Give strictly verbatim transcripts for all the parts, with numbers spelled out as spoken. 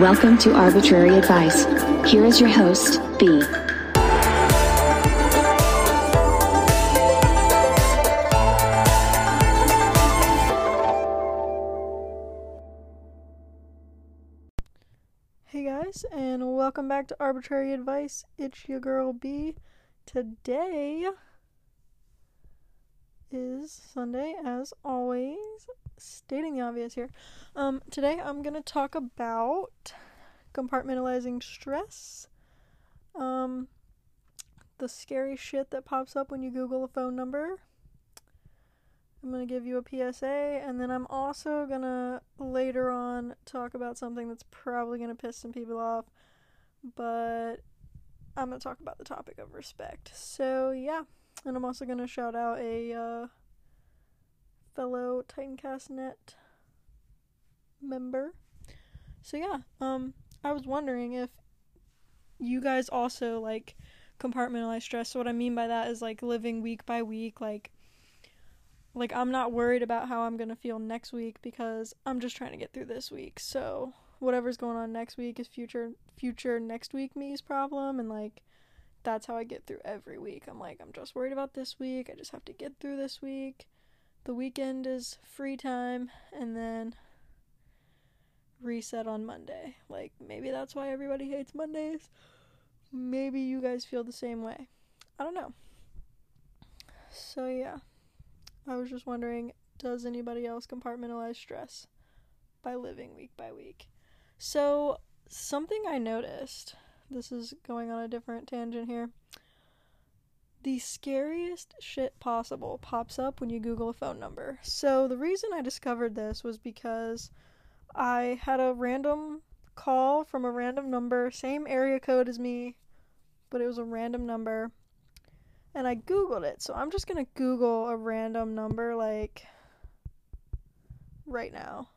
Welcome to Arbitrary Advice. Here is your host, B. Hey guys, and welcome back to Arbitrary Advice. It's your girl, B. Today is Sunday, as always. Stating the obvious here. Um, today I'm going to talk about compartmentalizing stress. Um, the scary shit that pops up when you Google a phone number. I'm going to give you a P S A, and then I'm also going to later on talk about something that's probably going to piss some people off, but I'm going to talk about the topic of respect. So yeah, and I'm also going to shout out a uh, fellow TitanCast Net member. So yeah, um, I was wondering if you guys also, like, compartmentalize stress. So what I mean by that is, like, living week by week, like, Like, I'm not worried about how I'm going to feel next week because I'm just trying to get through this week. So whatever's going on next week is future, future next week me's problem. And, like, that's how I get through every week. I'm like, I'm just worried about this week. I just have to get through this week. The weekend is free time. And then reset on Monday. Like, maybe that's why everybody hates Mondays. Maybe you guys feel the same way. I don't know. So, yeah. I was just wondering, does anybody else compartmentalize stress by living week by week? So, something I noticed, this is going on a different tangent here, the scariest shit possible pops up when you Google a phone number. So, the reason I discovered this was because I had a random call from a random number, same area code as me, but it was a random number. And I Googled it, so I'm just going to Google a random number, like, right now.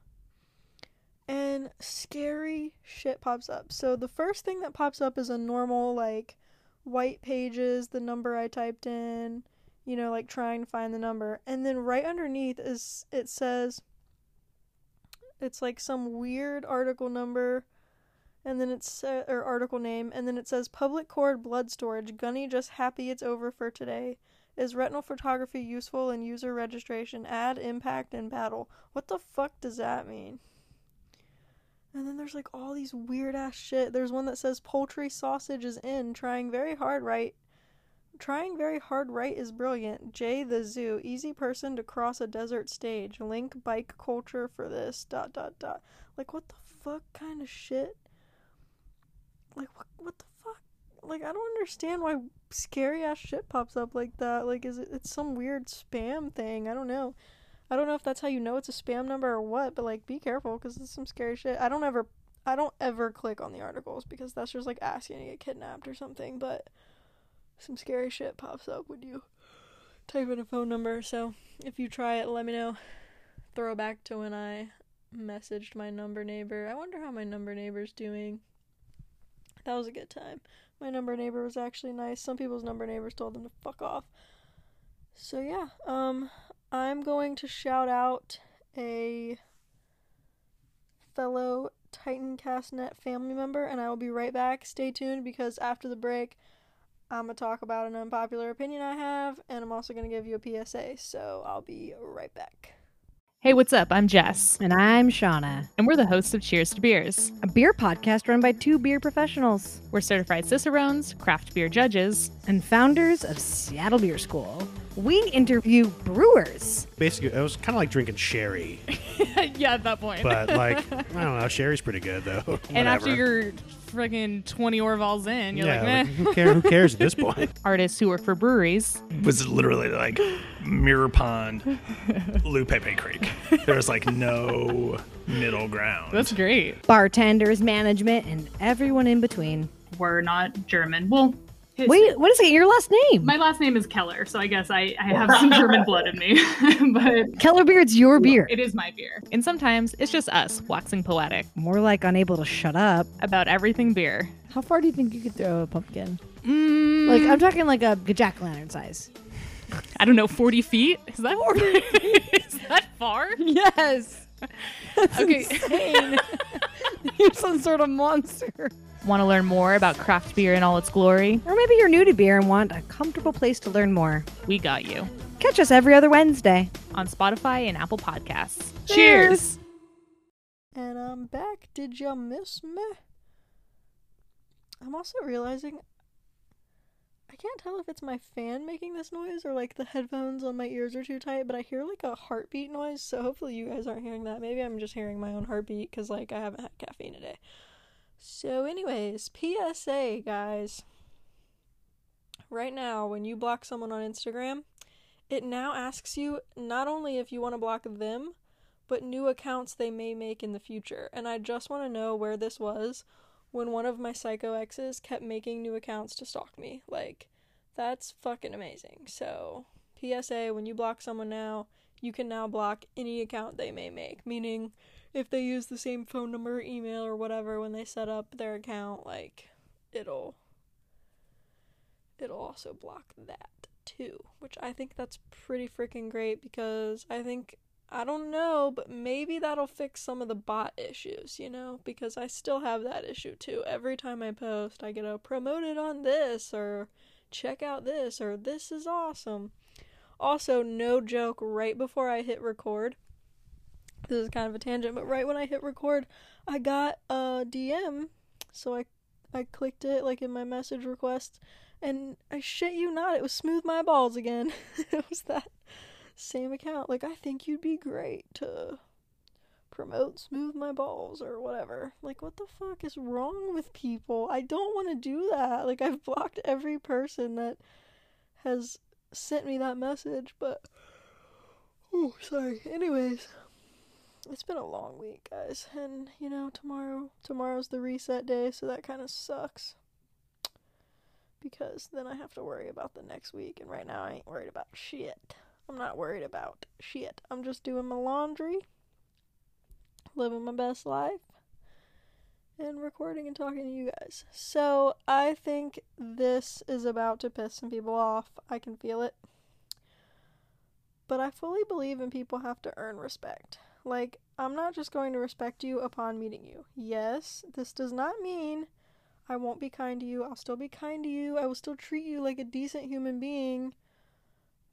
And scary shit pops up. So the first thing that pops up is a normal, like, white pages, the number I typed in, you know, like, trying to find the number. And then right underneath is, it says, it's, like, some weird article number. And then it's, uh, or article name, and then it says, Public Cord Blood Storage, Gunny just happy it's over for today. Is retinal photography useful in user registration? Add impact and battle. What the fuck does that mean? And then there's, like, all these weird-ass shit. There's one that says, Poultry sausage is in, trying very hard right. Trying very hard right is brilliant. Jay the Zoo, easy person to cross a desert stage. Link bike culture for this, dot, dot, dot. Like, what the fuck kind of shit? Like, what, what the fuck? Like, I don't understand why scary-ass shit pops up like that. Like, is it it's some weird spam thing. I don't know. I don't know if that's how you know it's a spam number or what, but, like, be careful, because it's some scary shit. I don't ever, I don't ever click on the articles, because that's just, like, asking to get kidnapped or something, but some scary shit pops up when you type in a phone number. So, if you try it, let me know. Throw back to when I messaged my number neighbor. I wonder how my number neighbor's doing. That was a good time. My number neighbor was actually nice. Some people's number neighbors told them to fuck off. So yeah, um, I'm going to shout out a fellow TitanCast Net family member, and I will be right back. Stay tuned, because after the break, I'm going to talk about an unpopular opinion I have, and I'm also going to give you a P S A, so I'll be right back. Hey, what's up? I'm Jess. And I'm Shauna. And we're the hosts of Cheers to Beers, a beer podcast run by two beer professionals. We're certified cicerones, craft beer judges, and founders of Seattle Beer School. We interview brewers. Basically, it was kind of like drinking sherry. Yeah, at that point. But, like, I don't know, sherry's pretty good, though. And after you're friggin' twenty Orvals in, you're yeah, like, eh. Like, who, care, who cares at this point? Artists who work for breweries. It was literally like Mirror Pond, Lou Pepe Creek. There was, like, no middle ground. That's great. Bartenders, management, and everyone in between. We're not German. Well, his Wait, name. What is it? Your last name? My last name is Keller, so I guess I, I have some German blood in me. But Keller beer's your beer. It is my beer. And sometimes it's just us waxing poetic. More like unable to shut up. About everything beer. How far do you think you could throw a pumpkin? Mm. Like, I'm talking like a jack-o'-lantern size. I don't know, forty feet? Is that, forty? Is that far? Yes. That's okay. Insane. You're some sort of monster. Want to learn more about craft beer in all its glory? Or maybe you're new to beer and want a comfortable place to learn more. We got you. Catch us every other Wednesday on Spotify and Apple Podcasts. Cheers! And I'm back. Did you miss me? I'm also realizing I can't tell if it's my fan making this noise or like the headphones on my ears are too tight, but I hear like a heartbeat noise, so hopefully you guys aren't hearing that. Maybe I'm just hearing my own heartbeat because like I haven't had caffeine today. So anyways, P S A guys. Right now, when you block someone on Instagram, it now asks you not only if you want to block them, but new accounts they may make in the future. And I just want to know where this was when one of my psycho exes kept making new accounts to stalk me. Like, that's fucking amazing. So, P S A, when you block someone now, you can now block any account they may make. Meaning, if they use the same phone number, email, or whatever when they set up their account, like, it'll, it'll also block that too. Which I think that's pretty freaking great because I think... I don't know, but maybe that'll fix some of the bot issues, you know? Because I still have that issue, too. Every time I post, I get a promoted on this, or check out this, or this is awesome. Also, no joke, right before I hit record, this is kind of a tangent, but right when I hit record, I got a D M, so I, I clicked it, like, in my message request, and I shit you not, it was Smooth My Balls again. It was that same account, like, I think you'd be great to promote Smooth My Balls or whatever. Like, what the fuck is wrong with people? I don't want to do that. Like, I've blocked every person that has sent me that message, but, oh, sorry. Anyways, it's been a long week, guys, and, you know, tomorrow, tomorrow's the reset day, so that kind of sucks, because then I have to worry about the next week, and right now I ain't worried about shit. I'm not worried about shit. I'm just doing my laundry, living my best life, and recording and talking to you guys. So I think this is about to piss some people off. I can feel it. But I fully believe in people have to earn respect. Like, I'm not just going to respect you upon meeting you. Yes, this does not mean I won't be kind to you. I'll still be kind to you. I will still treat you like a decent human being.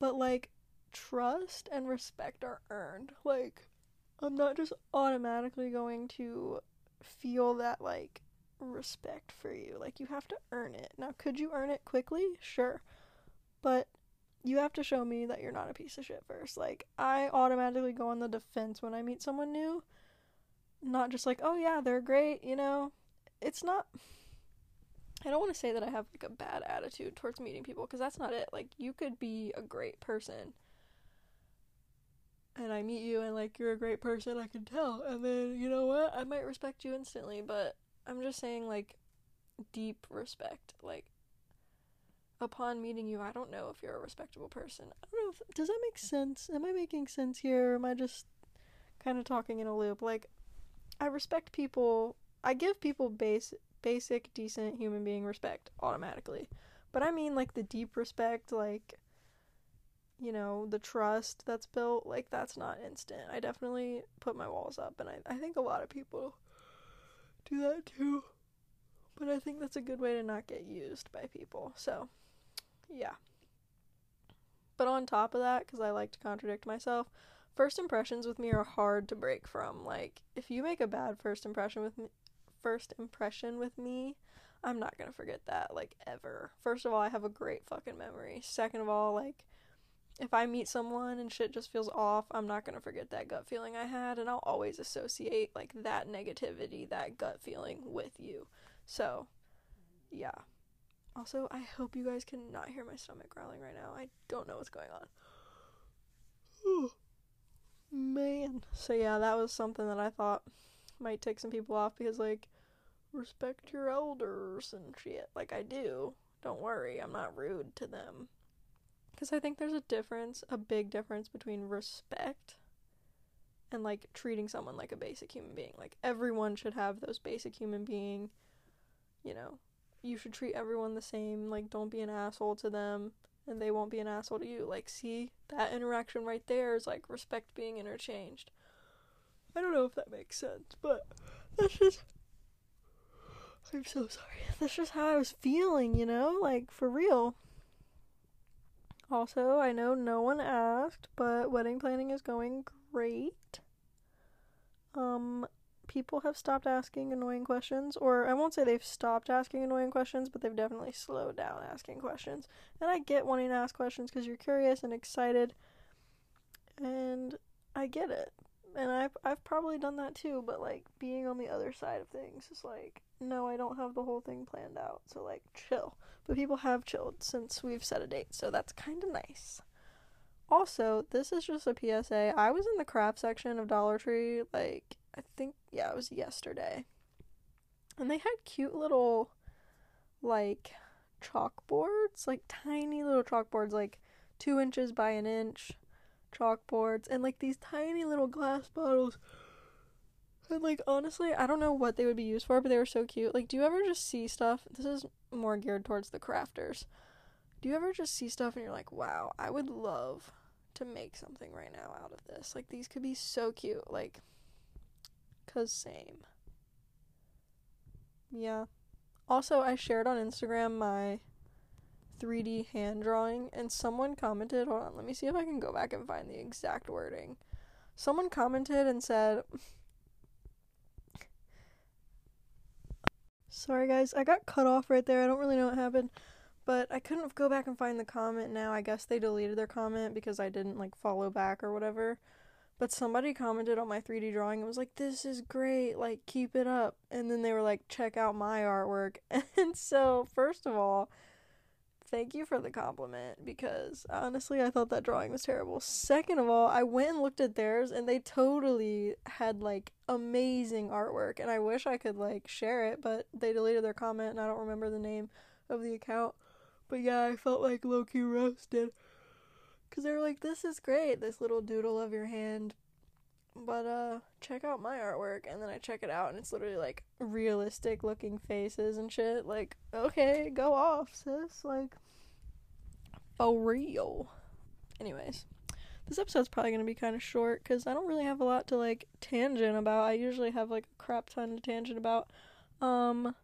But, like, trust and respect are earned. Like, I'm not just automatically going to feel that, like, respect for you. Like, you have to earn it. Now, could you earn it quickly? Sure. But you have to show me that you're not a piece of shit first. Like, I automatically go on the defense when I meet someone new. Not just like, oh yeah, they're great, you know. It's not... I don't want to say that I have, like, a bad attitude towards meeting people, because that's not it. Like, you could be a great person, and I meet you, and, like, you're a great person, I can tell, and then, you know what, I might respect you instantly, but I'm just saying, like, deep respect, like, upon meeting you, I don't know if you're a respectable person. I don't know if, does that make sense? Am I making sense here, or am I just kind of talking in a loop? Like, I respect people, I give people base. basic, decent human being respect automatically. But I mean, like, the deep respect, like, you know, the trust that's built, like, that's not instant. I definitely put my walls up, and I, I think a lot of people do that too. But I think that's a good way to not get used by people. So, yeah. But on top of that, because I like to contradict myself, first impressions with me are hard to break from. Like, if you make a bad first impression with me, first impression with me, I'm not gonna forget that, like, ever. First of all, I have a great fucking memory. Second of all, like, if I meet someone and shit just feels off, I'm not gonna forget that gut feeling I had, and I'll always associate, like, that negativity, that gut feeling with you. So, yeah. Also, I hope you guys cannot hear my stomach growling right now. I don't know what's going on. Ooh, man. So, yeah, that was something that I thought might tick some people off, because, like, respect your elders and shit. Like, I do. Don't worry, I'm not rude to them. Because I think there's a difference, a big difference between respect and, like, treating someone like a basic human being. Like, everyone should have those basic human being, you know, you should treat everyone the same. Like, don't be an asshole to them, and they won't be an asshole to you. Like, see, that interaction right there is, like, respect being interchanged. I don't know if that makes sense, but that's just so sorry. That's just how I was feeling, you know? Like, for real. Also, I know no one asked, but wedding planning is going great. Um, people have stopped asking annoying questions, or I won't say they've stopped asking annoying questions, but they've definitely slowed down asking questions. And I get wanting to ask questions because you're curious and excited, and I get it. And I've, I've probably done that too, but, like, being on the other side of things is like, no, I don't have the whole thing planned out, so, like, chill. But people have chilled since we've set a date, so that's kind of nice. Also, this is just a P S A. I was in the craft section of Dollar Tree, like, I think, yeah, it was yesterday. And they had cute little, like, chalkboards, like, tiny little chalkboards, like, two inches by an inch chalkboards, and, like, these tiny little glass bottles. And, like, honestly, I don't know what they would be used for, but they were so cute. Like, do you ever just see stuff? This is more geared towards the crafters. Do you ever just see stuff and you're like, wow, I would love to make something right now out of this. Like, these could be so cute. Like, cause same. Yeah. Also, I shared on Instagram my three D hand drawing, and someone commented, hold on, let me see if I can go back and find the exact wording. Someone commented and said... Sorry guys, I got cut off right there. I don't really know what happened, but I couldn't go back and find the comment now. I guess they deleted their comment because I didn't, like, follow back or whatever. But somebody commented on my three D drawing and was like, this is great, like, keep it up. And then they were like, check out my artwork. And so, first of all, thank you for the compliment, because honestly, I thought that drawing was terrible. Second of all, I went and looked at theirs, and they totally had, like, amazing artwork, and I wish I could, like, share it, but they deleted their comment, and I don't remember the name of the account. But yeah, I felt like low-key roasted, because they were like, this is great, this little doodle of your hand, but, uh, check out my artwork. And then I check it out, and it's literally, like, realistic-looking faces and shit. Like, okay, go off, sis. Like, for real. Anyways, this episode's probably gonna be kind of short, because I don't really have a lot to, like, tangent about. I usually have, like, a crap ton to tangent about. Um,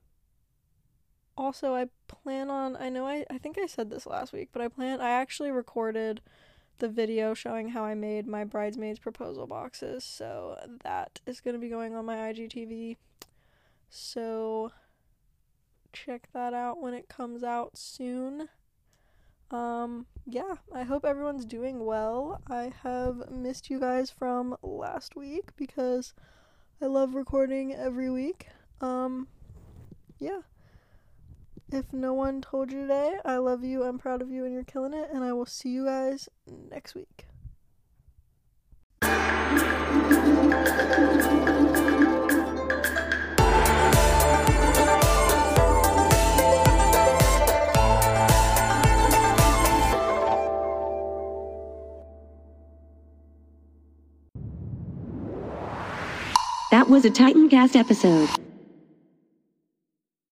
also, I plan on, I know I, I think I said this last week, but I plan, I actually recorded... the video showing how I made my bridesmaids proposal boxes, so that is going to be going on my I G T V, so check that out when it comes out soon. Um, yeah, I hope everyone's doing well. I have missed you guys from last week, because I love recording every week. Um, yeah. If no one told you today, I love you, I'm proud of you, and you're killing it, and I will see you guys next week. That was a TitanCast episode.